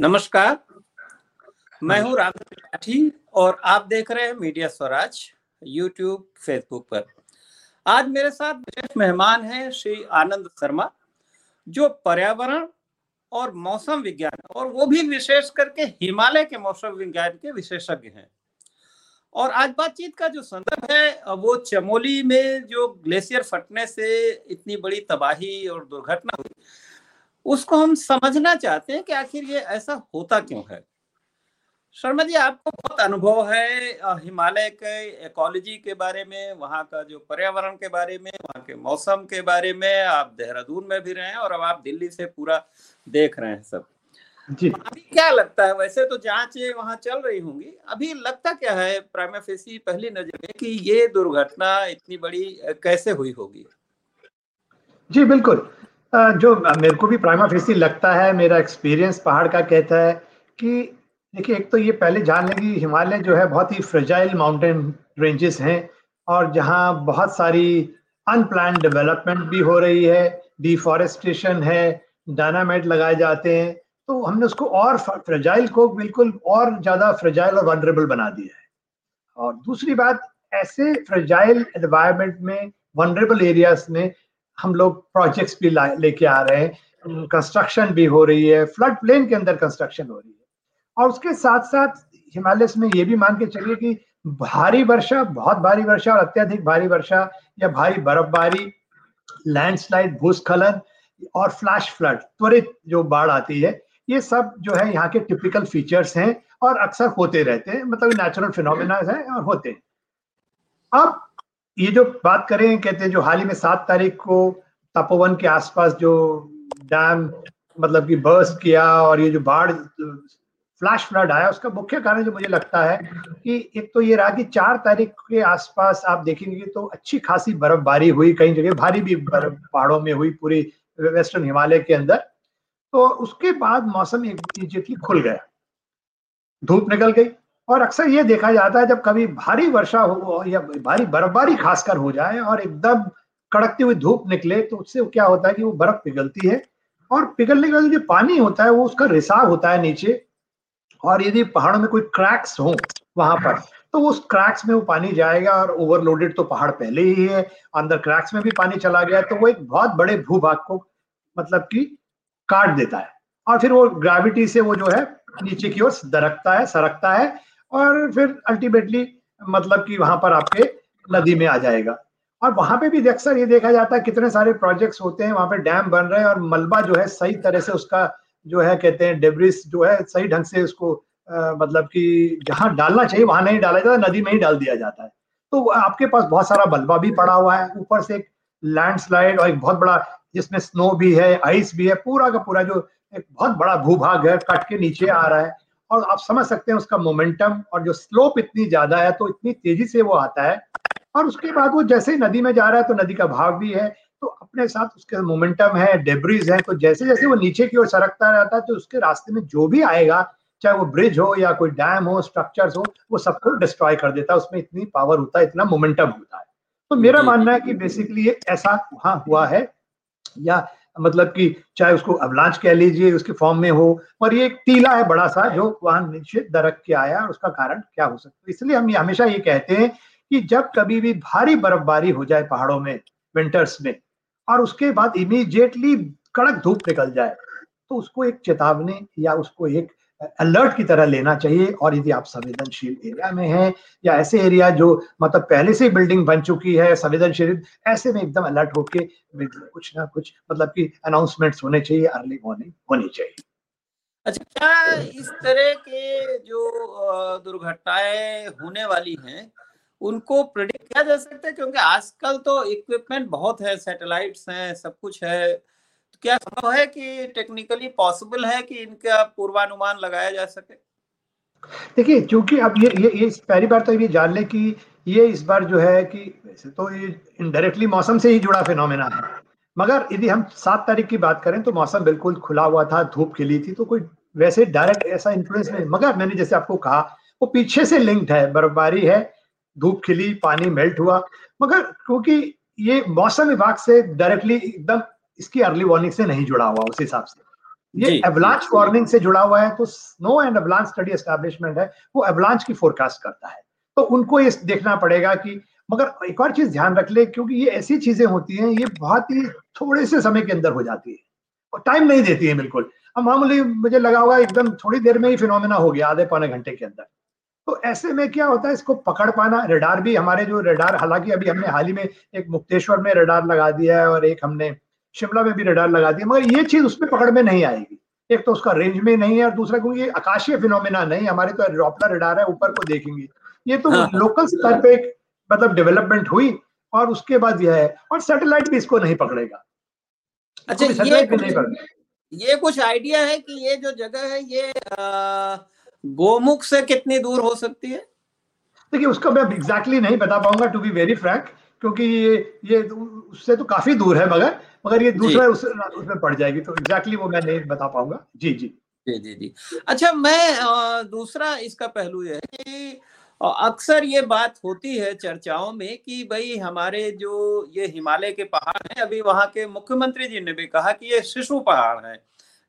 नमस्कार, मैं हूं राधे त्रिपाठी और आप देख रहे हैं मीडिया स्वराज यूट्यूब फेसबुक पर। आज मेरे साथ विशेष मेहमान हैं श्री आनंद शर्मा, जो पर्यावरण और मौसम विज्ञान और वो भी विशेष करके हिमालय के मौसम विज्ञान के विशेषज्ञ हैं। और आज बातचीत का जो संदर्भ है वो चमोली में जो ग्लेशियर फटने से इतनी बड़ी तबाही और दुर्घटना हुई, उसको हम समझना चाहते हैं कि आखिर ये ऐसा होता क्यों है। शर्मा जी, आपको बहुत अनुभव है हिमालय के इकोलॉजी के बारे में, वहाँ का जो पर्यावरण के बारे में, वहाँ के मौसम के बारे में। आप देहरादून में भी रहे हैं और अब आप दिल्ली से पूरा देख रहे हैं सब। जी, अभी क्या लगता है, वैसे तो जांचें वहाँ चल रही होंगी, अभी लगता क्या है प्राइमा फेसी पहली नजर में कि ये दुर्घटना इतनी बड़ी कैसे हुई होगी? जी बिल्कुल, जो मेरे को भी प्राइमा फेसी लगता है, मेरा एक्सपीरियंस पहाड़ का कहता है कि देखिए, एक तो ये पहले जान लें कि हिमालय जो है बहुत ही फ्रेजाइल माउंटेन रेंजेस हैं और जहाँ बहुत सारी अनप्लान डेवलपमेंट भी हो रही है, डिफॉरेस्टेशन है, डायनामाइट लगाए जाते हैं, तो हमने उसको और फ्रेजाइल को बिल्कुल और ज़्यादा फ्रेजाइल और वनरेबल बना दिया है। और दूसरी बात, ऐसे फ्रेजाइल एनवायरमेंट में, वनरेबल एरियाज में हम लोग प्रोजेक्ट्स भी लेके आ रहे हैं, कंस्ट्रक्शन भी हो रही है, फ्लड प्लेन के अंदर कंस्ट्रक्शन हो रही है। और उसके साथ साथ हिमालय में ये भी मान के चलिए कि भारी वर्षा, बहुत भारी वर्षा और अत्यधिक भारी वर्षा या भारी बर्फबारी, लैंडस्लाइड, भूस्खलन और फ्लैश फ्लड, त्वरित जो बाढ़ आती है, ये सब जो है यहाँ के टिपिकल फीचर्स हैं और अक्सर होते रहते हैं, मतलब नेचुरल फिनोमिना है और होते हैं। अब ये जो बात करें, कहते हैं जो हाल ही में 7 तारीख को तापोवन के आसपास जो डैम मतलब कि बर्स्ट किया और ये जो बाढ़ फ्लैश फ्लड आया, उसका मुख्य कारण जो मुझे लगता है कि एक तो ये रहा कि 4 तारीख के आसपास आप देखेंगे तो अच्छी खासी बर्फबारी हुई, कई जगह भारी भी बर्फ पहाड़ों में हुई पूरी वेस्टर्न हिमालय के अंदर। तो उसके बाद मौसम इमीडिएटली खुल गया, धूप निकल गई। और अक्सर ये देखा जाता है जब कभी भारी वर्षा हो या भारी बर्फबारी खासकर हो जाए और एकदम कड़कती हुई धूप निकले, तो उससे क्या होता है कि वो बर्फ पिघलती है और पिघलने के बाद जो पानी होता है वो उसका रिसाव होता है नीचे। और यदि पहाड़ों में कोई क्रैक्स हो वहां पर, तो उस क्रैक्स में वो पानी जाएगा और ओवरलोडेड तो पहाड़ पहले ही है, अंदर क्रैक्स में भी पानी चला गया, तो वो एक बहुत बड़े भूभाग को मतलब कि काट देता है। और फिर वो ग्रेविटी से वो जो है नीचे की ओर सरकता है और फिर अल्टीमेटली मतलब कि वहां पर आपके नदी में आ जाएगा। और वहां पे भी अक्सर ये देखा जाता है कितने सारे प्रोजेक्ट्स होते हैं, वहां पे डैम बन रहे हैं और मलबा जो है सही तरह से उसका जो है कहते हैं डेब्रिस जो है सही ढंग से उसको मतलब कि जहां डालना चाहिए वहां नहीं डाला जाता, नदी में ही डाल दिया जाता है। तो आपके पास बहुत सारा मलबा भी पड़ा हुआ है, ऊपर से एक लैंडस्लाइड और एक बहुत बड़ा जिसमें स्नो भी है, आइस भी है, पूरा का पूरा जो एक बहुत बड़ा भूभाग है कट के नीचे आ रहा है। और आप समझ सकते हैं उसका मोमेंटम और जो स्लोप इतनी ज्यादा है, तो इतनी तेजी से वो आता है और उसके बाद वो जैसे ही नदी में जा रहा है तो नदी का भाव भी है, तो अपने साथ उसके मोमेंटम है, डेब्रीज है, तो जैसे जैसे वो नीचे की ओर सरकता रहता है तो उसके रास्ते में जो भी आएगा, चाहे वो ब्रिज हो या कोई डैम हो, स्ट्रक्चर्स हो, वो सबको डिस्ट्रॉय कर देता है। उसमें इतनी पावर होता है, इतना मोमेंटम होता है। तो मेरा मानना है कि बेसिकली ये ऐसा वहाँ हुआ है, या मतलब कि चाहे उसको अवलांच कह लीजिए उसके फॉर्म में हो, और ये एक टीला है बड़ा सा जो वहां नीचे दरक के आया, और उसका कारण क्या हो सकता है। इसलिए हम हमेशा ये कहते हैं कि जब कभी भी भारी बर्फबारी हो जाए पहाड़ों में विंटर्स में और उसके बाद इमीडिएटली कड़क धूप निकल जाए, तो उसको एक चेतावनी या उसको एक अलर्ट की तरह लेना चाहिए। और यदि आप संवेदनशील एरिया में हैं या ऐसे एरिया जो मतलब पहले से बिल्डिंग बन चुकी है संवेदनशील, ऐसे में एकदम अलर्ट होके कुछ ना कुछ मतलब कि अनाउंसमेंट्स होने चाहिए, अर्ली वार्निंग होनी चाहिए। अच्छा, क्या इस तरह के जो दुर्घटनाएं होने वाली हैं उनको प्रेडिक्ट किया जा सकता है? क्योंकि आजकल तो इक्विपमेंट बहुत है, सैटेलाइट्स हैं, सब कुछ है, क्या संभव है कि टेक्निकली पॉसिबल है कि इनका पूर्वानुमान लगाया जा सके? देखिए, क्योंकि अब ये पहली बार तो ये जान ले कि ये इस बार जो है कि वैसे तो ये इनडायरेक्टली मौसम से ही जुड़ा फिनोमेना है, मगर यदि हम 7 तारीख की बात करें तो मौसम बिल्कुल खुला हुआ था, धूप खिली थी, तो कोई वैसे डायरेक्ट ऐसा इन्फ्लुएंस नहीं। मगर मैंने जैसे आपको कहा, वो पीछे से लिंक्ड है, बर्फबारी है, धूप खिली, पानी मेल्ट हुआ, मगर क्योंकि ये मौसम विभाग से डायरेक्टली एकदम इसकी अर्ली वार्निंग से नहीं जुड़ा हुआ, उस हिसाब से ये एवलांच वार्निंग से जुड़ा हुआ है, तो snow and avalanche study establishment है वो एवलांच की फोरकास्ट करता है, तो उनको ये देखना पड़ेगा कि, मगर एक और चीज ध्यान रख ले क्योंकि ये ऐसी चीजें होती हैं ये बहुत ही थोड़े से समय के अंदर हो जाती है और टाइम नहीं देती है बिल्कुल। अब मामूली मुझे लगा होगा एकदम थोड़ी देर में ही फिनोमेना हो गया आधे पौने घंटे के अंदर, तो ऐसे में क्या होता है इसको पकड़ पाना। रडार भी हमारे जो रडार, हालांकि अभी हमने हाल ही में एक मुक्तेश्वर में रडार लगा दिया है और एक हमने शिमला में भी रडार लगा दिया, मगर ये चीज उसमें पकड़ में नहीं आएगी, एक तो उसका रेंज में नहीं है और दूसरा क्योंकि ये आकाशीय फिनोमेना नहीं, हमारे तो डॉप्लर रडार है ऊपर को देखेंगे, ये तो लोकल स्तर पे एक मतलब डेवलपमेंट हुई और उसके बाद यह है, और सैटेलाइट भी इसको नहीं पकड़ेगा। अच्छा, ये कुछ आइडिया है कि ये जो जगह है ये गोमुख से कितनी दूर हो सकती है? देखिए उसका मैं एग्जैक्टली नहीं बता पाऊंगा टू बी वेरी फ्रैंक, क्योंकि ये उससे तो काफी दूर है, मगर ये दूसरा उसमें पड़ जाएगी, तो एग्जैक्टली वो मैं नहीं बता पाऊंगा। जी जी जी जी जी। अच्छा, मैं दूसरा इसका पहलू ये है कि अक्सर ये बात होती है चर्चाओं में कि भाई हमारे जो ये हिमालय के पहाड़ हैं, अभी वहाँ के मुख्यमंत्री जी ने भी कहा कि ये शिशु पहाड़ हैं,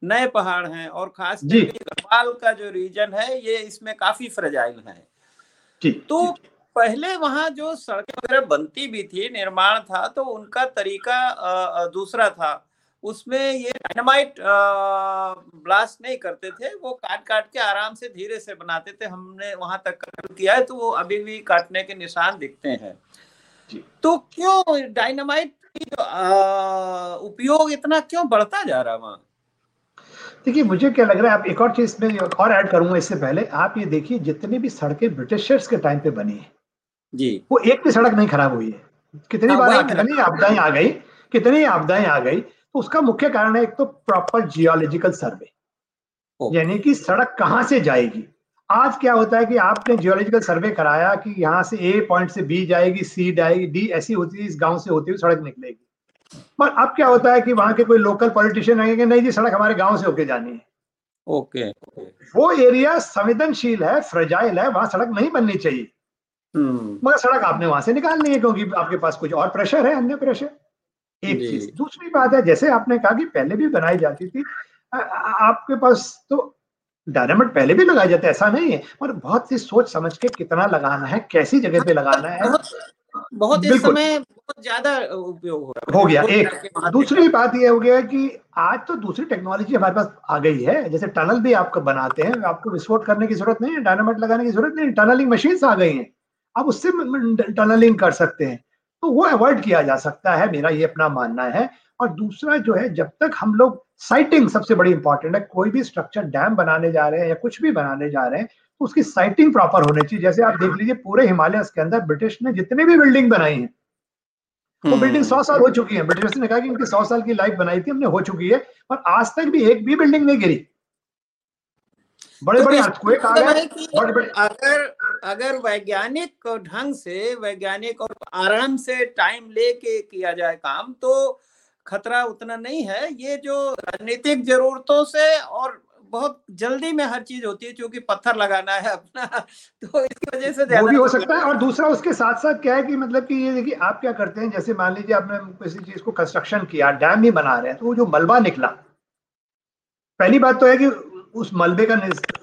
नए पहाड़ हैं, और खास करके नेपाल का जो रीजन है ये इसमें काफी फ्रेजाइल है। तो पहले वहाँ जो सड़कें वगैरह बनती भी थी, निर्माण था, तो उनका तरीका दूसरा था, उसमें ये डायनामाइट ब्लास्ट नहीं करते थे, वो काट काट के आराम से धीरे से बनाते थे। हमने वहां तक कब्जा किया है तो वो अभी भी काटने के निशान दिखते हैं। तो क्यों डायनामाइट का उपयोग इतना क्यों बढ़ता जा रहा है वहाँ? देखिए मुझे क्या लग रहा है, आप एक और चीज में और ऐड करूंगा इससे पहले, आप ये देखिए जितनी भी सड़कें ब्रिटिशर्स के टाइम पे बनी है जी, वो एक भी सड़क नहीं खराब हुई है। कितनी बार कितनी आपदाएं आ गई, कितनी आपदाएं आ गई, तो उसका मुख्य कारण है एक तो प्रॉपर जियोलॉजिकल सर्वे, यानी कि सड़क कहाँ से जाएगी। आज क्या होता है कि आपने जियोलॉजिकल सर्वे कराया कि यहाँ से ए पॉइंट से बी जाएगी, सी जाएगी, डी, ऐसी होती है, इस गाँव से होती हुई सड़क निकलेगी। पर अब क्या होता है कि वहां के कोई लोकल पॉलिटिशियन आएंगे कि नहीं जी सड़क हमारे गांव से होके जानी है। ओके। वो एरिया संवेदनशील है, फ्रेजाइल है, वहां सड़क नहीं बननी चाहिए, मगर सड़क आपने वहां से निकालनी है क्योंकि आपके पास कुछ और प्रेशर है, अन्य प्रेशर। एक चीज। दूसरी बात है, जैसे आपने कहा कि पहले भी बनाई जाती थी, आपके पास तो डायनामाइट पहले भी लगाया जाता है, ऐसा नहीं है, पर बहुत ही सोच समझ के कितना लगाना है, कैसी जगह पे लगाना है, बहुत इस समय बहुत ज्यादा उपयोग हो गया। एक दूसरी बात यह हो गया कि आज तो दूसरी टेक्नोलॉजी हमारे पास आ गई है, जैसे टनल भी आपको बनाते हैं, आपको विस्फोट करने की जरूरत नहीं है, डायनामाइट लगाने की जरूरत नहीं, टनलिंग मशीन्स आ गई हैं, आप उससे टनलिंग कर सकते हैं, तो वो अवॉइड किया जा सकता है, मेरा ये अपना मानना है। और दूसरा जो है, जब तक हम लोग साइटिंग सबसे बड़ी इंपॉर्टेंट है, कोई भी स्ट्रक्चर डैम बनाने जा रहे हैं या कुछ भी बनाने जा रहे हैं तो उसकी साइटिंग प्रॉपर होनी चाहिए। जैसे आप देख लीजिए पूरे हिमालयस के अंदर ब्रिटिश ने जितने भी बिल्डिंग बनाई है, वो बिल्डिंग 100 साल हो चुकी है, ब्रिटिश ने कहा कि इनकी 100 साल की लाइफ बनाई थी हमने, हो चुकी है, पर आज तक भी एक भी बिल्डिंग नहीं गिरी। बड़े-बड़े अर्थक्वेक आ गए, बड़े-बड़े। अगर वैज्ञानिक ढंग से, वैज्ञानिक और आराम से टाइम लेके किया जाए काम, तो खतरा उतना नहीं है। ये जो राजनीतिक जरूरतों से और बहुत जल्दी में हर चीज होती है, क्योंकि पत्थर लगाना है अपना, तो इसकी वजह से वो भी हो सकता है। और दूसरा उसके साथ साथ क्या है कि मतलब कि ये देखिए आप क्या करते हैं, जैसे मान लीजिए आपने किसी चीज को कंस्ट्रक्शन किया, डैम भी बना रहे हैं, तो वो जो मलबा निकला, पहली बात तो है कि उस मलबे का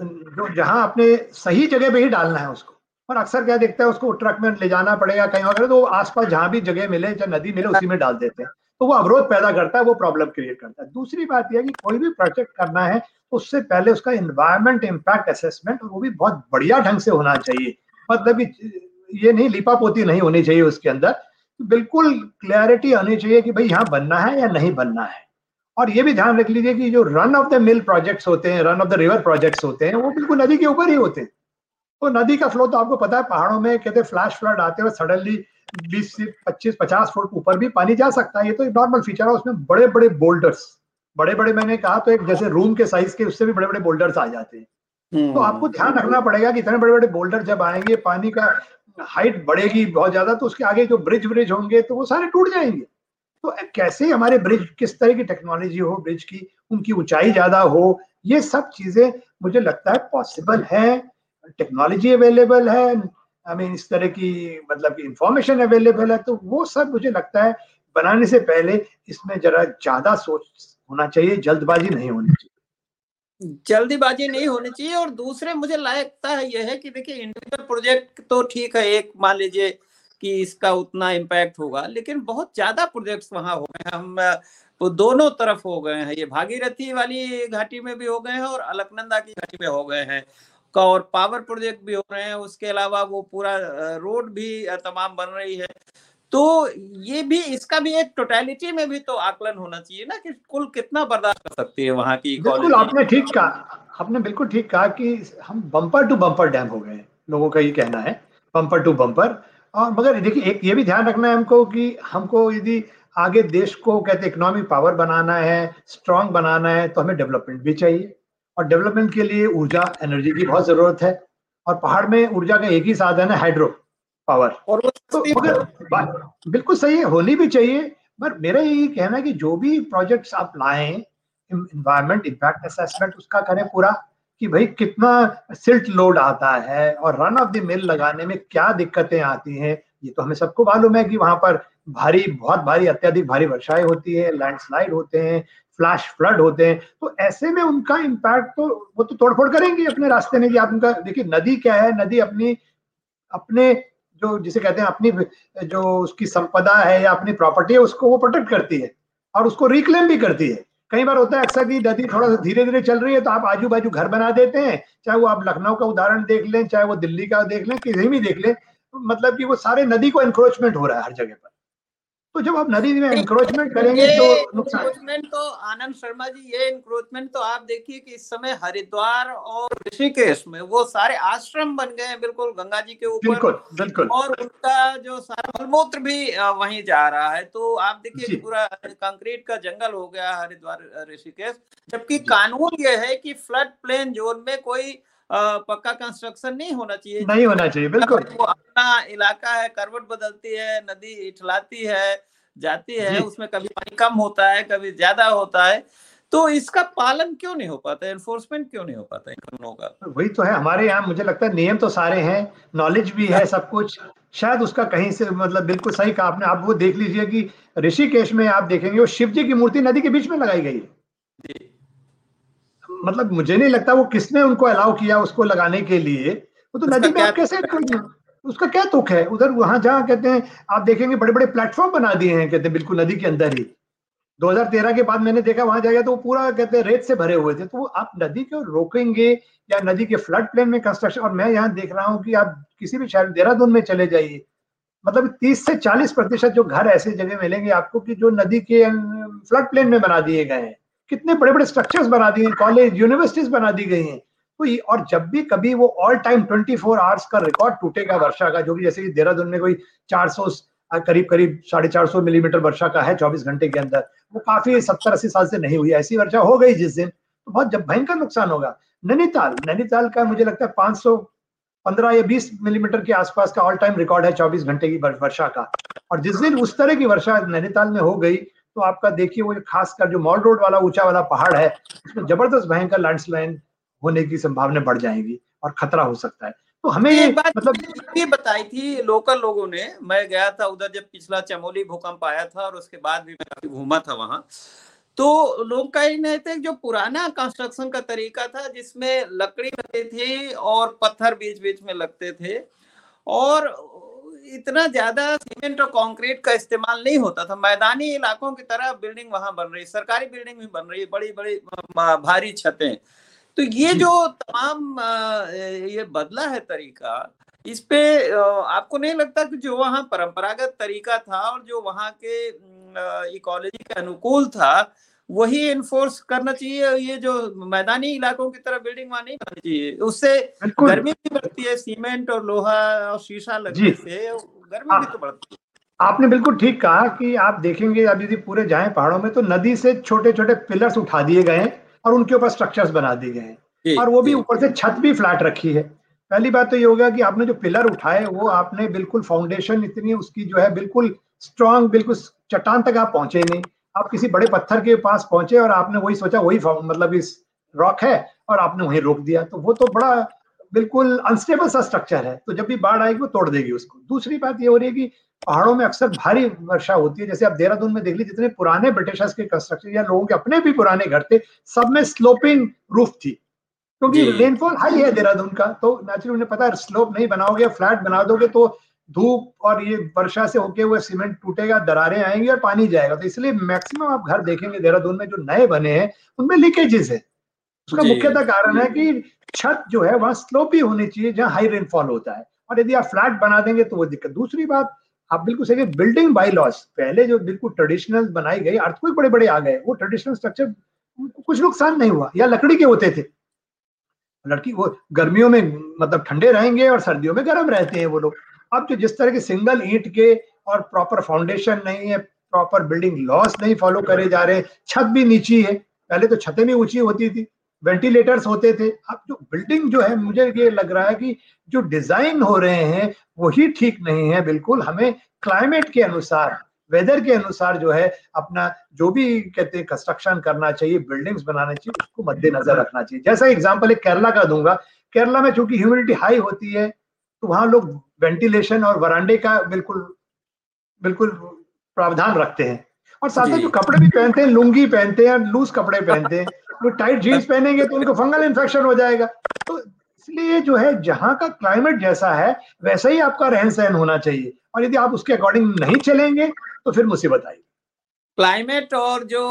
जो जहां आपने सही जगह पे ही डालना है उसको, और अक्सर क्या देखता है उसको ट्रक में ले जाना पड़ेगा कहीं वगैरह, तो आसपास जहां भी जगह मिले, चाहे नदी मिले, उसी में डाल देते हैं, तो वो अवरोध पैदा करता है, वो प्रॉब्लम क्रिएट करता है। दूसरी बात यह है कि कोई भी प्रोजेक्ट करना है उससे पहले उसका एनवायरमेंट इम्पैक्ट असेसमेंट, वो भी बहुत बढ़िया ढंग से होना चाहिए, मतलब कि ये नहीं लिपा पोती नहीं होनी चाहिए उसके अंदर, बिल्कुल क्लैरिटी आनी चाहिए कि भाई यहाँ बनना है या नहीं बनना है। और ये भी ध्यान रख लीजिए कि जो run of the mill projects होते हैं, run of the river projects होते हैं, वो बिल्कुल नदी के ऊपर ही होते हैं, तो नदी का फ्लो तो आपको पता है, पहाड़ों में कहते हैं फ्लैश फ्लड आते हुए सडनली 20 से 25-50 फुट ऊपर भी पानी जा सकता है, ये तो एक नॉर्मल फीचर है। उसमें बड़े बड़े बोल्डर्स, बड़े बड़े मैंने कहा तो एक जैसे रूम के साइज के, उससे भी बड़े बड़े बोल्डर्स आ जाते हैं, तो आपको ध्यान रखना पड़ेगा कि इतने बड़े बड़े बोल्डर जब आएंगे, पानी का हाइट बढ़ेगी बहुत ज्यादा, तो उसके आगे जो ब्रिज होंगे तो वो सारे टूट जाएंगे। तो कैसे हमारे ब्रिज, किस तरह की टेक्नोलॉजी हो ब्रिज की, उनकी ऊंचाई ज्यादा हो, ये सब चीजें मुझे लगता है पॉसिबल है, टेक्नोलॉजी अवेलेबल है, हमें इस तरह की मतलब की इंफॉर्मेशन अवेलेबल है, तो वो सब मुझे लगता है बनाने से पहले इसमें जरा ज्यादा सोच होना चाहिए, जल्दबाजी नहीं होनी चाहिए। जल्दीबाजी नहीं होनी चाहिए। और दूसरे मुझे लगता है यह है कि देखिए इंडिविजुअल प्रोजेक्ट तो ठीक है, एक मान लीजिए कि इसका उतना इम्पैक्ट होगा, लेकिन बहुत ज्यादा प्रोजेक्ट्स वहाँ हो गए हैं, हम वो दोनों तरफ हो गए हैं, ये भागीरथी वाली घाटी में भी हो गए हैं और अलकनंदा की घाटी में हो गए हैं, और पावर प्रोजेक्ट भी हो रहे हैं, उसके अलावा वो पूरा रोड भी तमाम बन रही है। तो ये भी, इसका भी एक टोटलिटी में भी तो आकलन होना चाहिए ना कि कुल कितना बर्दाश्त कर सकती है वहाँ की इकोनॉमी। आपने ठीक कहा, आपने बिल्कुल ठीक कहा कि हम बम्पर टू बम्पर डैम हो गए, लोगों का ये कहना है बम्पर टू बम्पर। और मगर देखिए एक ये भी ध्यान रखना है हमको कि हमको यदि आगे देश को कहते इकोनॉमिक पावर बनाना है, स्ट्रांग बनाना है, तो हमें डेवलपमेंट भी चाहिए, और डेवलपमेंट के लिए ऊर्जा एनर्जी की बहुत जरूरत है, और पहाड़ में ऊर्जा का एक ही साधन है हाइड्रो पावर, और तो बिल्कुल सही होनी भी चाहिए। पर मेरा यही कहना है कि जो भी प्रोजेक्ट्स आप लाएं, इन्वायरमेंट इम्पैक्ट असेसमेंट उसका करें पूरा कि भाई कितना सिल्ट लोड आता है और रन ऑफ द मिल लगाने में क्या दिक्कतें आती हैं। ये तो हमें सबको मालूम है कि वहां पर भारी, बहुत भारी, अत्यधिक भारी वर्षाएं होती है, लैंडस्लाइड होते हैं, फ्लैश फ्लड होते हैं, तो ऐसे में उनका इम्पैक्ट तो वो तो तोड़फोड़ करेंगे अपने रास्ते में। कि आप उनका देखिए नदी क्या है, नदी अपने जो जिसे कहते हैं अपनी जो उसकी संपदा है या अपनी प्रॉपर्टी है उसको वो प्रोटेक्ट करती है और उसको रिक्लेम भी करती है। कई बार होता है ऐसा कि नदी थोड़ा सा धीरे धीरे चल रही है तो आप आजू बाजू घर बना देते हैं, चाहे वो आप लखनऊ का उदाहरण देख लें, चाहे वो दिल्ली का देख लें, किसी भी देख लें, मतलब कि वो सारे नदी को एनक्रोचमेंट हो रहा है हर जगह पर। तो जब आप नदी में एनक्रोचमेंट करेंगे तो नुकसान। एनक्रोचमेंट तो आनंद शर्मा जी, ये एनक्रोचमेंट तो आप देखिए कि इस समय हरिद्वार और ऋषिकेश में वो सारे आश्रम बन गए हैं बिल्कुल गंगा जी के ऊपर, और उनका जो सारा मलमूत्र भी वहीं जा रहा है। तो आप देखिए पूरा कंक्रीट का जंगल हो गया हरिद्वार ऋषिकेश, जबकि कानून ये है कि फ्लड प्लेन जोन में कोई पक्का कंस्ट्रक्शन नहीं होना चाहिए। बिल्कुल वो अपना इलाका है, करवट बदलती है, नदी इठलाती है, जाती है, उसमें कभी पानी कम होता है, कभी ज्यादा होता है, तो इसका पालन क्यों नहीं हो पाता, एनफोर्समेंट क्यों नहीं हो पाता इन कानूनों का? वही तो है हमारे यहाँ, मुझे लगता है नियम तो सारे हैं, नॉलेज भी है, सब कुछ, शायद उसका कहीं से मतलब बिल्कुल सही कहा आपने। आप वो देख लीजिए कि ऋषिकेश में आप देखेंगे वो शिव जी की मूर्ति नदी के बीच में लगाई गई है, मतलब मुझे नहीं लगता वो किसने उनको अलाउ किया उसको लगाने के लिए, वो तो नदी में आप कैसे उसका क्या तुक है उधर। वहां जहाँ कहते हैं आप देखेंगे बड़े बड़े प्लेटफॉर्म बना दिए हैं, कहते हैं बिल्कुल नदी के अंदर ही। 2013 के बाद मैंने देखा वहां जाएगा तो वो पूरा कहते हैं रेत से भरे हुए थे। तो आप नदी को रोकेंगे या नदी के फ्लड प्लेन में कंस्ट्रक्शन। और मैं यहाँ देख रहा हूँ कि आप किसी भी शहर देहरादून में चले जाइए, मतलब 30-40% जो घर ऐसी जगह मिलेंगे आपको कि जो नदी के फ्लड प्लेन में बना दिए गए हैं। कितने बड़े बड़े स्ट्रक्चर्स बना दिए हैं, कॉलेज यूनिवर्सिटीज बना दी गई हैं। तो ये, और जब भी कभी वो ऑल टाइम 24 आवर्स का रिकॉर्ड टूटेगा वर्षा का, जो कि जैसे कि देहरादून में कोई 400 करीब 450 मिलीमीटर वर्षा का है 24 घंटे के अंदर, वो काफी 70-80 साल से नहीं हुई ऐसी वर्षा हो गई जिस दिन, तो बहुत जब भयंकर नुकसान होगा। नैनीताल का मुझे लगता है 515 या 20 मिलीमीटर के आसपास का ऑल टाइम रिकॉर्ड है 24 घंटे की वर्षा का, और जिस दिन उस तरह की वर्षा नैनीताल में हो गई तो आपका देखिए वो खासकर जो मॉल रोड वाला ऊंचा वाला पहाड़ है उसमें जबरदस्त भयंकर लैंडस्लाइड होने की संभावना बढ़ जाएगी और खतरा हो सकता है। तो हमें ये बात ये बताई थी लोकल लोगों ने, मैं गया था उधर जब पिछला चमोली भूकंप आया था और उसके बाद भी मैं घूमा था वहां, तो लोग कह रहे थे जो पुराना कंस्ट्रक्शन का तरीका था जिसमें लकड़ी लगती थी और पत्थर बीच बीच में लगते थे और इतना ज्यादा सीमेंट और कंक्रीट का इस्तेमाल नहीं होता था, मैदानी इलाकों की तरह बिल्डिंग वहां बन रही, सरकारी बिल्डिंग भी बन रही है, बड़ी बड़ी भारी छतें। तो ये जो तमाम ये बदला है तरीका, इस पे आपको नहीं लगता कि जो वहाँ परंपरागत तरीका था और जो वहाँ के इकोलॉजी के अनुकूल था वही एनफोर्स करना चाहिए? ये जो मैदानी इलाकों की तरह बिल्डिंग वहाँ नहीं बननी चाहिए, उससे गर्मी भी बढ़ती है, सीमेंट और लोहा और शीशा लगने से गर्मी भी तो बढ़ती है। आपने बिल्कुल ठीक कहा कि आप देखेंगे अभी भी पूरे जाए पहाड़ों में तो नदी से छोटे छोटे पिलर्स उठा दिए गए हैं और उनके ऊपर स्ट्रक्चर्स बना दिए गए हैं, और वो भी ऊपर से छत भी फ्लैट रखी है। पहली बात तो ये होगा कि आपने जो पिलर उठाए वो आपने बिल्कुल फाउंडेशन इतनी उसकी जो है बिल्कुल स्ट्रांग, बिल्कुल चट्टान तक आप पहुंचे नहीं, आप किसी बड़े पत्थर के पास पहुंचे और आपने वही सोचा वही मतलब इस रॉक है और आपने वहीं रोक दिया, तो वो तो बड़ा बिल्कुल अनस्टेबल सा स्ट्रक्चर है, तो जब भी बाढ़ आएगी वो तोड़ देगी उसको। दूसरी बात ये हो रही है कि पहाड़ों में अक्सर भारी वर्षा होती है। जैसे आप देहरादून में देख लीजिए, जितने पुराने ब्रिटिशर्स के कंस्ट्रक्शन या लोगों के अपने भी पुराने घर थे, सब में स्लोपिंग रूफ थी, क्योंकि रेनफॉल हाई है देहरादून का। तो नेचुरली उन्हें पता है स्लोप नहीं बनाओगे, फ्लैट बना दोगे तो धूप और ये वर्षा से होके हुए सीमेंट टूटेगा, दरारें आएंगी और पानी जाएगा। तो इसलिए मैक्सिमम आप घर देखेंगे देहरादून में जो नए बने हैं उनमें लीकेजेस है। उसका मुख्यतः कारण है कि छत जो है वहां स्लोप ही होनी चाहिए जहां हाई रेनफॉल होता है, और यदि आप फ्लैट बना देंगे तो वो दिक्कत। दूसरी बात, आप बिल्कुल सही, बिल्डिंग बाई लॉस पहले जो बिल्कुल ट्रेडिशनल बनाई गई, अर्थक्वेक बड़े बड़े आ गए, वो ट्रेडिशनल स्ट्रक्चर कुछ नुकसान नहीं हुआ, या लकड़ी के होते थे, लड़की वो गर्मियों में मतलब ठंडे रहेंगे और सर्दियों में गर्म रहते हैं वो लोग। अब जो जिस तरह के सिंगल ईंट के और प्रॉपर फाउंडेशन नहीं है, प्रॉपर बिल्डिंग लॉस नहीं फॉलो करे जा रहे, छत भी नीची है, पहले तो छतें भी ऊंची होती थी, वेंटिलेटर्स होते थे। अब जो बिल्डिंग जो है, मुझे ये लग रहा है कि जो डिजाइन हो रहे हैं वही ठीक नहीं है बिल्कुल। हमें क्लाइमेट के अनुसार, वेदर के अनुसार जो है अपना जो भी कहते हैं कंस्ट्रक्शन करना चाहिए, बिल्डिंग्स बनाना चाहिए, उसको मद्देनजर रखना चाहिए। जैसा एग्जांपल एक केरला का दूंगा, केरला में चूंकि ह्यूमिडिटी हाई होती है तो वहाँ लोग वेंटिलेशन और वरांडे का बिल्कुल बिल्कुल प्रावधान रखते हैं, और साथ में जो कपड़े भी पहनते हैं, लुंगी पहनते हैं, लूज कपड़े पहनते हैं, वो टाइट जीन्स पहनेंगे तो उनको फंगल इन्फेक्शन हो जाएगा। तो इसलिए जो है जहाँ का क्लाइमेट जैसा है वैसा ही आपका रहन सहन होना चाहिए, और यदि आप उसके अकॉर्डिंग नहीं चलेंगे तो फिर मुसीबत आएगी। क्लाइमेट और जो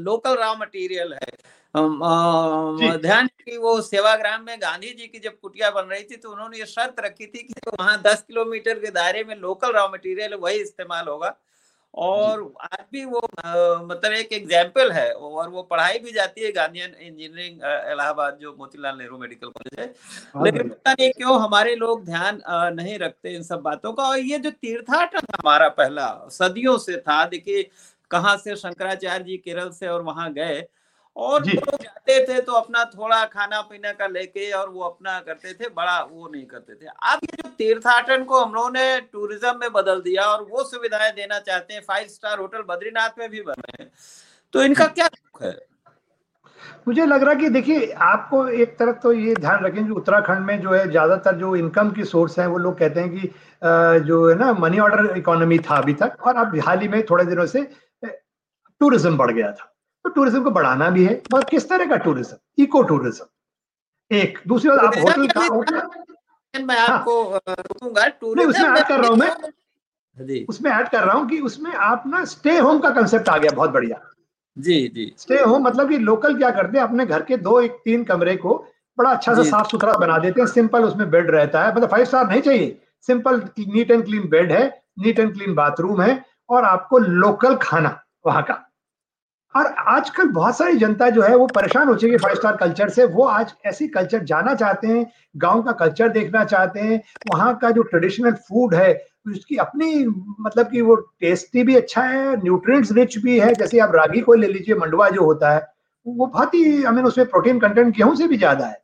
लोकल रॉ मटेरियल है, ध्यान की वो सेवाग्राम में गांधी जी की जब कुटिया बन रही थी तो उन्होंने ये शर्त रखी थी कि तो वहाँ 10 किलोमीटर के दायरे में लोकल रॉ मटेरियल वही इस्तेमाल होगा। और आज भी वो मतलब एक एग्जाम्पल है, और वो पढ़ाई भी जाती है गांधीयन इंजीनियरिंग, इलाहाबाद जो मोतीलाल नेहरू मेडिकल कॉलेज है। लेकिन पता नहीं क्यों हमारे लोग ध्यान नहीं रखते इन सब बातों का। और ये जो तीर्थाटन हमारा पहला सदियों से था, देखिए कहाँ से शंकराचार्य जी केरल से और वहां गए, और तो जाते थे तो अपना थोड़ा खाना पीना का लेके और वो अपना करते थे, बड़ा वो नहीं करते थे। अब ये जो तीर्थाटन को हम लोगों ने टूरिज्म में बदल दिया और वो सुविधाएं देना चाहते हैं, 5 स्टार होटल बद्रीनाथ में भी बन रहे हैं, तो इनका क्या दुख है? मुझे लग रहा है कि देखिए, आपको एक तरफ तो ये ध्यान रखें जो उत्तराखंड में जो है ज्यादातर जो इनकम की सोर्स है, वो लोग कहते हैं कि जो है ना मनी ऑर्डर इकोनॉमी था अभी तक, और अब हाल ही में थोड़े दिनों से टूरिज्म बढ़ गया था। तो टूरिज्म को बढ़ाना भी है, और किस तरह का टूरिज्म, इको टूरिज्म एक। दूसरी बात, आप होटल का मैं आपको रुकूंगा, टूरिज्म उसमें ऐड कर रहा हूं मैं, उसमें ऐड कर रहा हूं कि उसमें आप ना स्टे होम का कंसेप्ट आ गया, बहुत बढ़िया। जी जी, स्टे होम मतलब कि लोकल क्या करते हैं, अपने घर के 2-3 कमरे को बड़ा अच्छा सा साफ सुथरा बना देते हैं, सिंपल उसमें बेड रहता है, मतलब 5 स्टार नहीं चाहिए, simple neat and clean bed है, नीट एंड क्लीन बाथरूम है, और आपको लोकल खाना वहां का। और आजकल बहुत सारी जनता जो है वो परेशान हो चुकी है 5 स्टार कल्चर से। वो आज ऐसी कल्चर जाना चाहते हैं, गांव का कल्चर देखना चाहते हैं, वहाँ का जो ट्रेडिशनल फूड है उसकी अपनी मतलब कि वो टेस्टी भी अच्छा है, न्यूट्रिएंट्स रिच भी है। जैसे आप रागी को ले लीजिए, मंडवा जो होता है वो बहुत ही आई मीन उसमें प्रोटीन कंटेंट गेहूं से भी ज्यादा है।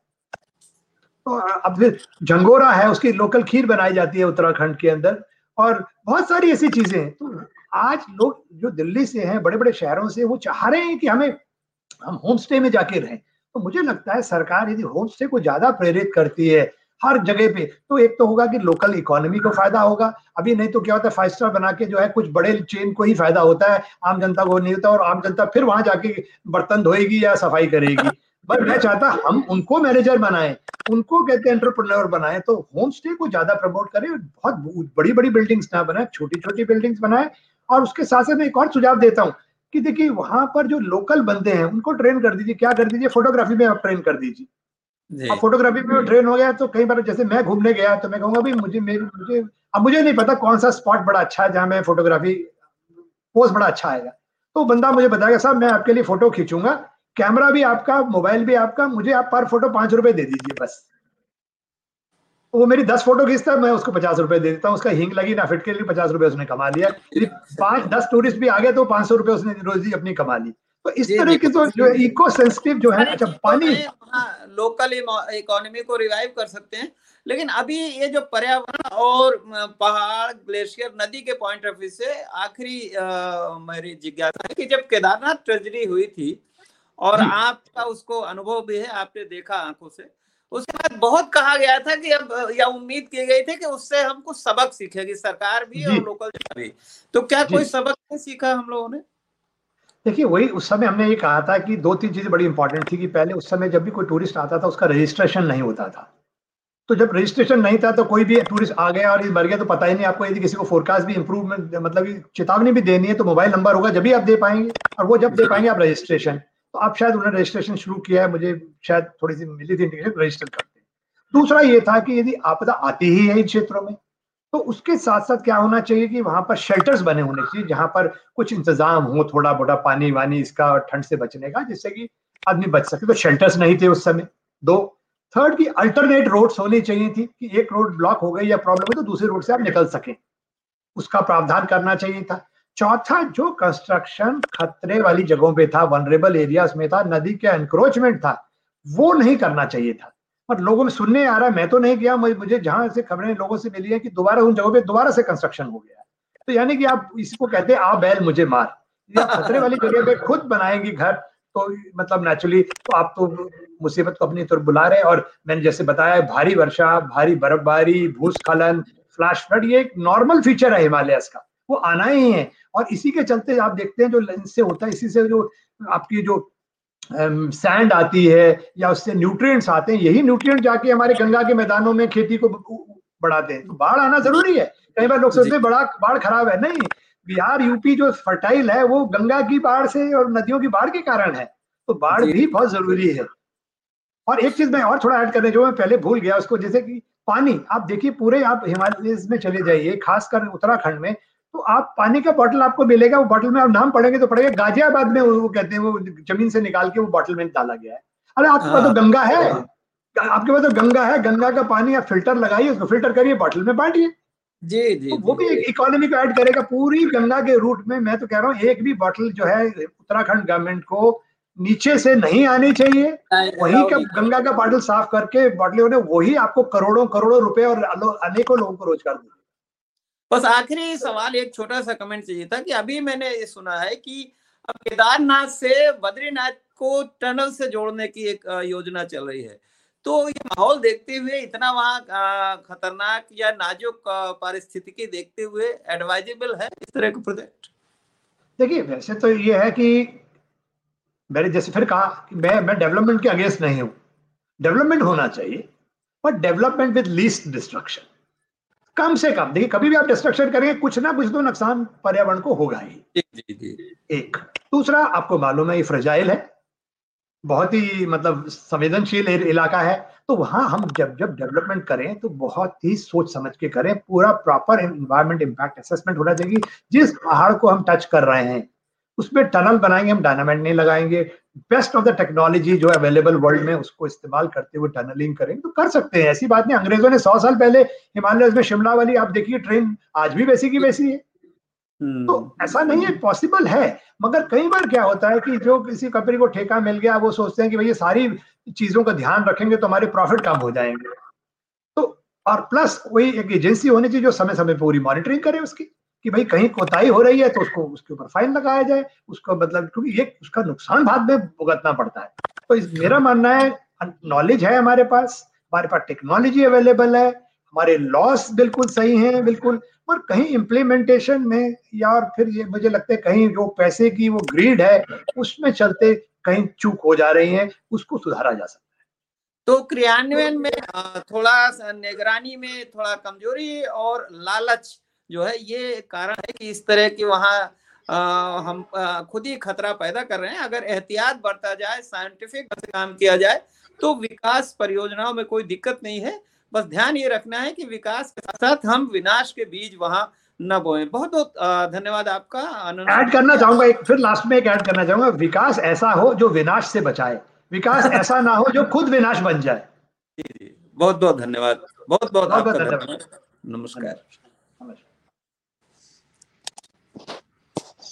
तो अब फिर झंगोरा है, उसकी लोकल खीर बनाई जाती है उत्तराखंड के अंदर, और बहुत सारी ऐसी चीजें हैं। तो आज लोग जो दिल्ली से हैं, बड़े बड़े शहरों से, वो चाह रहे हैं कि हम होम स्टे में जाके रहें। तो मुझे लगता है सरकार यदि होम स्टे को ज्यादा प्रेरित करती है हर जगह पे, तो एक तो होगा कि लोकल इकोनॉमी को फायदा होगा। अभी नहीं तो क्या होता है, 5 स्टार बना के जो है कुछ बड़े चेन को ही फायदा होता है, आम जनता को नहीं होता, और आम जनता फिर वहां जाके बर्तन धोएगी या सफाई करेगी। बट मैं चाहता हम उनको मैनेजर बनाएं, उनको कहते हैं एंटरप्रेन्योर बनाएं। तो होम स्टे को ज्यादा प्रमोट करें, बहुत बड़ी बड़ी बिल्डिंग्स ना बनाए, छोटी छोटी बिल्डिंग्स बनाएं। और उसके साथ साथ मैं एक और सुझाव देता हूं कि देखिए वहां पर जो लोकल बंदे हैं उनको ट्रेन कर दीजिए। क्या कर दीजिए, फोटोग्राफी में आप ट्रेन कर दीजिए। अब फोटोग्राफी में ट्रेन हो गया तो कई बार जैसे मैं घूमने गया तो मैं कहूँगा भाई मुझे नहीं पता कौन सा स्पॉट बड़ा अच्छा है जहाँ मैं फोटोग्राफी पोस्ट बड़ा अच्छा आएगा, तो बंदा मुझे बताएगा साहब मैं आपके लिए फोटो खींचूंगा, कैमरा भी आपका, मोबाइल भी आपका, मुझे आप पर फोटो 5 रुपए दे दीजिए बस। वो मेरी 10 फोटो खींचता है, मैं उसको 50 रुपए दे देता हूँ, उसका हींग लगी ना फिट के लिए 50 रुपए उसने कमा लिया। 5-10 टूरिस्ट भी आ गए तो 500 रुपए उसने रोजी अपनी कमा ली। तो इस तरह की तो जो इको सेंसिटिव जो है, अच्छा पानी लोकल इकोनॉमी को रिवाइव कर सकते हैं। लेकिन अभी ये जो पर्यावरण और पहाड़, ग्लेशियर, नदी के पॉइंट ऑफ व्यू से आखिरी मेरी जिज्ञासा है कि जब केदारनाथ ट्रेजेडी हुई थी और आपका उसको अनुभव भी है, आपने देखा आंखों से, उसके बाद बहुत कहा गया था कि अब या उम्मीद की गई थी कि उससे हम कुछ सबक सीखेगी सरकार भी और लोकल भी, तो क्या कोई सबक नहीं सीखा हम लोगों ने? देखिए वही उस समय हमने ये कहा था कि दो तीन चीजें बड़ी इंपॉर्टेंट थी कि पहले उस समय जब भी कोई टूरिस्ट आता था उसका रजिस्ट्रेशन नहीं होता था, तो जब रजिस्ट्रेशन नहीं था तो कोई भी टूरिस्ट आ गया और ये मर गया तो पता ही नहीं आपको। यदि किसी को फोरकास्ट भी इम्प्रूवमेंट मतलब चेतावनी भी देनी है तो मोबाइल नंबर होगा जब भी आप दे पाएंगे, और वो जब दे पाएंगे आप रजिस्ट्रेशन, तो आप शायद उन्होंने रजिस्ट्रेशन शुरू किया है, मुझे शायद थोड़ी सी मिली थी इंटीग्रेशन रजिस्टर करते। दूसरा ये था कि यदि आपदा आती ही है इन क्षेत्रों में तो उसके साथ साथ क्या होना चाहिए कि वहां पर शेल्टर्स बने होने चाहिए जहां पर कुछ इंतजाम हो, थोड़ा मोटा पानी वानी इसका और ठंड से बचने का, जिससे कि आदमी बच सके। तो शेल्टर्स नहीं थे उस समय। दो, थर्ड की अल्टरनेट रोड्स होनी चाहिए थी कि एक रोड ब्लॉक हो गई या प्रॉब्लम है तो दूसरे रोड से आप निकल सकें, उसका प्रावधान करना चाहिए था। चौथा, जो कंस्ट्रक्शन खतरे वाली जगहों पे था, वनरेबल एरियाज में था, नदी के एनक्रोचमेंट था, वो नहीं करना चाहिए था। पर लोगों में सुनने आ रहा है, मैं तो नहीं किया, मुझे जहां से खबरें लोगों से मिली है कि दोबारा उन जगहों पे दोबारा से कंस्ट्रक्शन हो गया है। तो यानी कि आप इसको कहते हैं आ बैल मुझे मार, खतरे वाली जगह पे खुद बनाएंगी घर तो मतलब नेचुरली तो आप तो मुसीबत को अपनी तरफ बुला रहे हैं। और मैंने जैसे बताया भारी वर्षा, भारी बर्फबारी, भूस्खलन, फ्लैश फ्लड, ये एक नॉर्मल फीचर है हिमालयस का, वो आना ही है। और इसी के चलते आप देखते हैं जो लेंस से होता है, इसी से जो आपकी जो सैंड आती है या उससे न्यूट्रिएंट्स आते हैं, यही न्यूट्रिएंट जाके हमारे गंगा के मैदानों में खेती को बढ़ाते हैं। तो बाढ़ आना जरूरी है। कई बार लोग सोचते हैं बड़ा बाढ़ खराब है, नहीं, बिहार यूपी जो फर्टाइल है वो गंगा की बाढ़ से और नदियों की बाढ़ के कारण है, तो बाढ़ भी बहुत जरूरी है। और एक चीज मैं और थोड़ा ऐड करने जो मैं पहले भूल गया उसको, जैसे कि पानी, आप देखिए पूरे आप हिमालय में चले जाइए खासकर उत्तराखंड में, तो आप पानी का बॉटल आपको मिलेगा, वो बॉटल में आप नाम पढ़ेंगे तो पड़ेगा गाजियाबाद में, वो कहते हैं वो जमीन से निकाल के वो बॉटल में डाला गया है। अरे आपके पास तो गंगा है, आपके पास तो गंगा है, गंगा का पानी आप फिल्टर लगाइए, उसको फिल्टर करिए, बॉटल में बांटिए। जी जी, तो वो भी एक इकोनॉमी को ऐड करेगा पूरी गंगा के रूट में। मैं तो कह रहा हूँ एक भी बॉटल जो है उत्तराखंड गवर्नमेंट को नीचे से नहीं आनी चाहिए, वही का गंगा का बॉटल साफ करके बॉटल ने वही आपको करोड़ों करोड़ों रुपए और अनेकों लोगों को रोजगार देगा। बस आखिरी सवाल, एक छोटा सा कमेंट चाहिए था कि अभी मैंने ये सुना है कि अब केदारनाथ से बद्रीनाथ को टनल से जोड़ने की एक योजना चल रही है, तो ये माहौल देखते हुए इतना वहाँ खतरनाक या नाजुक पारिस्थितिकी देखते हुए एडवाइजेबल है इस तरह का प्रोजेक्ट? देखिए वैसे तो ये है कि मैंने जैसे फिर कहा कि मैं डेवलपमेंट के अगेंस्ट नहीं हूँ, डेवलपमेंट होना चाहिए, but development with least destruction. कम से कम देखिए कभी भी आप डिस्ट्रक्शन करेंगे कुछ ना कुछ तो नुकसान पर्यावरण को होगा ही। एक, दूसरा आपको मालूम है ये फ्रेजाइल है, बहुत ही मतलब संवेदनशील इलाका है, तो वहां हम जब डेवलपमेंट करें तो बहुत ही सोच समझ के करें, पूरा प्रॉपर एनवायरमेंट इम्पैक्ट असेसमेंट होना चाहिए। जिस पहाड़ को हम टच कर रहे हैं उसमें टनल बनाएंगे, हम डायनामाइट नहीं लगाएंगे, बेस्ट ऑफ द टेक्नोलॉजी जो अवेलेबल वर्ल्ड में उसको इस्तेमाल करते हुए टनलिंग करेंगे तो कर सकते हैं। ऐसी बात नहीं, अंग्रेजों ने 100 साल पहले हिमालय में शिमला वाली आप देखिए ट्रेन आज भी वैसी की वैसी है, तो ऐसा नहीं है, पॉसिबल है। मगर कई बार क्या होता है कि जो किसी कंपनी को ठेका मिल गया वो सोचते हैं कि भैया सारी चीजों का ध्यान रखेंगे तो हमारे प्रॉफिट कम हो जाएंगे, तो और प्लस कोई एक एजेंसी होनी चाहिए जो समय समय पर पूरी मॉनिटरिंग करे उसकी कि भाई कहीं कोताही हो रही है तो उसको उसके ऊपर फाइन लगाया जाए, उसको मतलब क्योंकि ये उसका नुकसान बाद में भुगतना पड़ता है। तो मेरा मानना है नॉलेज है हमारे पास टेक्नोलॉजी अवेलेबल है, हमारे लॉस बिल्कुल सही हैं बिल्कुल, पर कहीं इम्प्लीमेंटेशन में या फिर ये मुझे लगता है कहीं जो पैसे की वो ग्रीड है उसमें चलते कहीं चूक हो जा रही है, उसको सुधारा जा सकता है। तो क्रियान्वयन में थोड़ा निगरानी में थोड़ा कमजोरी और लालच जो है ये कारण है कि इस तरह की वहाँ हम खुद ही खतरा पैदा कर रहे हैं। अगर एहतियात बरता जाए, साइंटिफिक काम किया जाए तो विकास परियोजनाओं में कोई दिक्कत नहीं है, बस ध्यान ये रखना है कि विकास के साथ साथ हम विनाश के बीज वहाँ न बोए। बहुत बहुत धन्यवाद आपका। ऐड करना चाहूंगा एक, फिर लास्ट में एक ऐड करना चाहूंगा, विकास ऐसा हो जो विनाश से बचाए, विकास ऐसा ना हो जो खुद विनाश बन जाए। जी, बहुत बहुत धन्यवाद, बहुत बहुत धन्यवाद, नमस्कार।